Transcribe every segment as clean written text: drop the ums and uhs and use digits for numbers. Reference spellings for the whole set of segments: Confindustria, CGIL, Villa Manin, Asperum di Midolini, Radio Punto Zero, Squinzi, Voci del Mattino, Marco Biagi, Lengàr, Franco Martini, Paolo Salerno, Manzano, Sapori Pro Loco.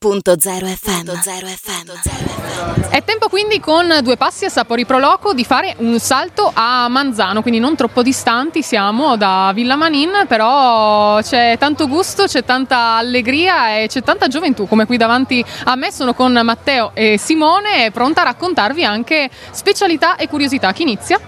Punto zero FM. È tempo quindi, con due passi a Sapori Pro Loco, di fare un salto a Manzano, quindi non troppo distanti siamo da Villa Manin, però c'è tanto gusto, c'è tanta allegria e c'è tanta gioventù, come qui davanti a me. Sono con Matteo e Simone, pronta a raccontarvi anche specialità e curiosità. Chi inizia?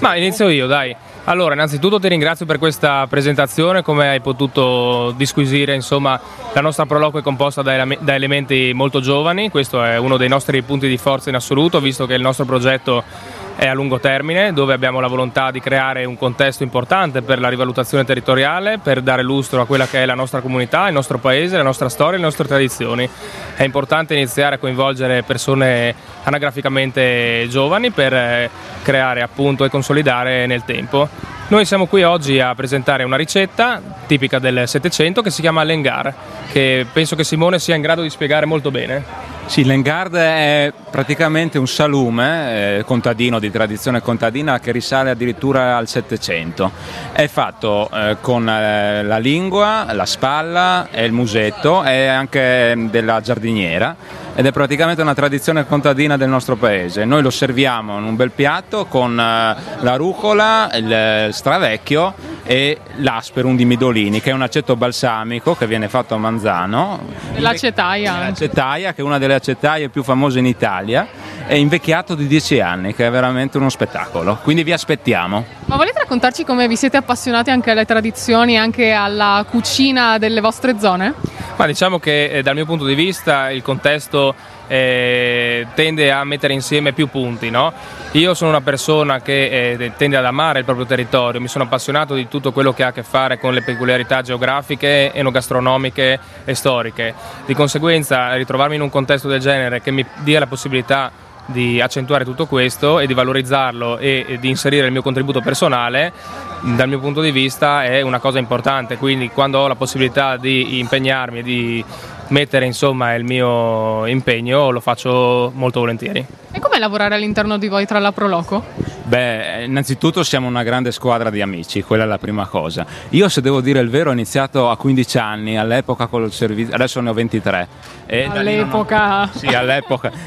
Ma inizio io, dai. Allora, innanzitutto ti ringrazio per questa presentazione. Come hai potuto disquisire, insomma, la nostra Pro Loco è composta da elementi molto giovani. Questo è uno dei nostri punti di forza in assoluto, visto che il nostro progetto è a lungo termine, dove abbiamo la volontà di creare un contesto importante per la rivalutazione territoriale, per dare lustro a quella che è la nostra comunità, il nostro paese, la nostra storia, le nostre tradizioni. È importante iniziare a coinvolgere persone anagraficamente giovani per creare, appunto, e consolidare nel tempo. Noi siamo qui oggi a presentare una ricetta tipica del Settecento che si chiama Lengàr, che penso che Simone sia in grado di spiegare molto bene. Sì, Lengàr è praticamente un salume contadino, di tradizione contadina, che risale addirittura al Settecento. È fatto con la lingua, la spalla e il musetto, e anche della giardiniera, ed è praticamente una tradizione contadina del nostro paese. Noi lo serviamo in un bel piatto con la rucola, il stravecchio e l'Asperum di Midolini, che è un aceto balsamico che viene fatto a Manzano. L'acetaia, che è una delle acetaie più famose in Italia, è invecchiato di 10 anni, che è veramente uno spettacolo, quindi vi aspettiamo. Ma volete raccontarci come vi siete appassionati anche alle tradizioni, anche alla cucina delle vostre zone? Ma diciamo che dal mio punto di vista il contesto tende a mettere insieme più punti, no? Io sono una persona che tende ad amare il proprio territorio, mi sono appassionato di tutto quello che ha a che fare con le peculiarità geografiche, enogastronomiche e storiche. Di conseguenza ritrovarmi in un contesto del genere che mi dia la possibilità di accentuare tutto questo e di valorizzarlo e di inserire il mio contributo personale, dal mio punto di vista è una cosa importante. Quindi quando ho la possibilità di impegnarmi e di mettere, insomma, il mio impegno, lo faccio molto volentieri. E com'è lavorare all'interno di voi tra la Pro Loco? Beh, innanzitutto siamo una grande squadra di amici, quella è la prima cosa. Io, se devo dire il vero, ho iniziato a 15 anni, all'epoca con il servizio, adesso ne ho 23. E all'epoca.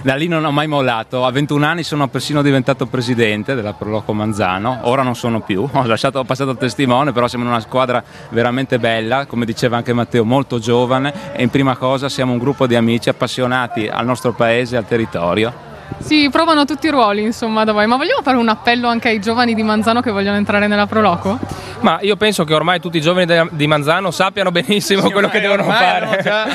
Da lì non ho mai mollato. A 21 anni sono persino diventato presidente della Pro Loco Manzano, ora non sono più, ho passato il testimone, però siamo una squadra veramente bella, come diceva anche Matteo, molto giovane, e in prima cosa siamo un gruppo di amici appassionati al nostro paese e al territorio. Si provano tutti i ruoli, insomma, da voi. Ma vogliamo fare un appello anche ai giovani di Manzano che vogliono entrare nella Pro Loco? Ma io penso che ormai tutti i giovani di Manzano sappiano benissimo quello che devono fare,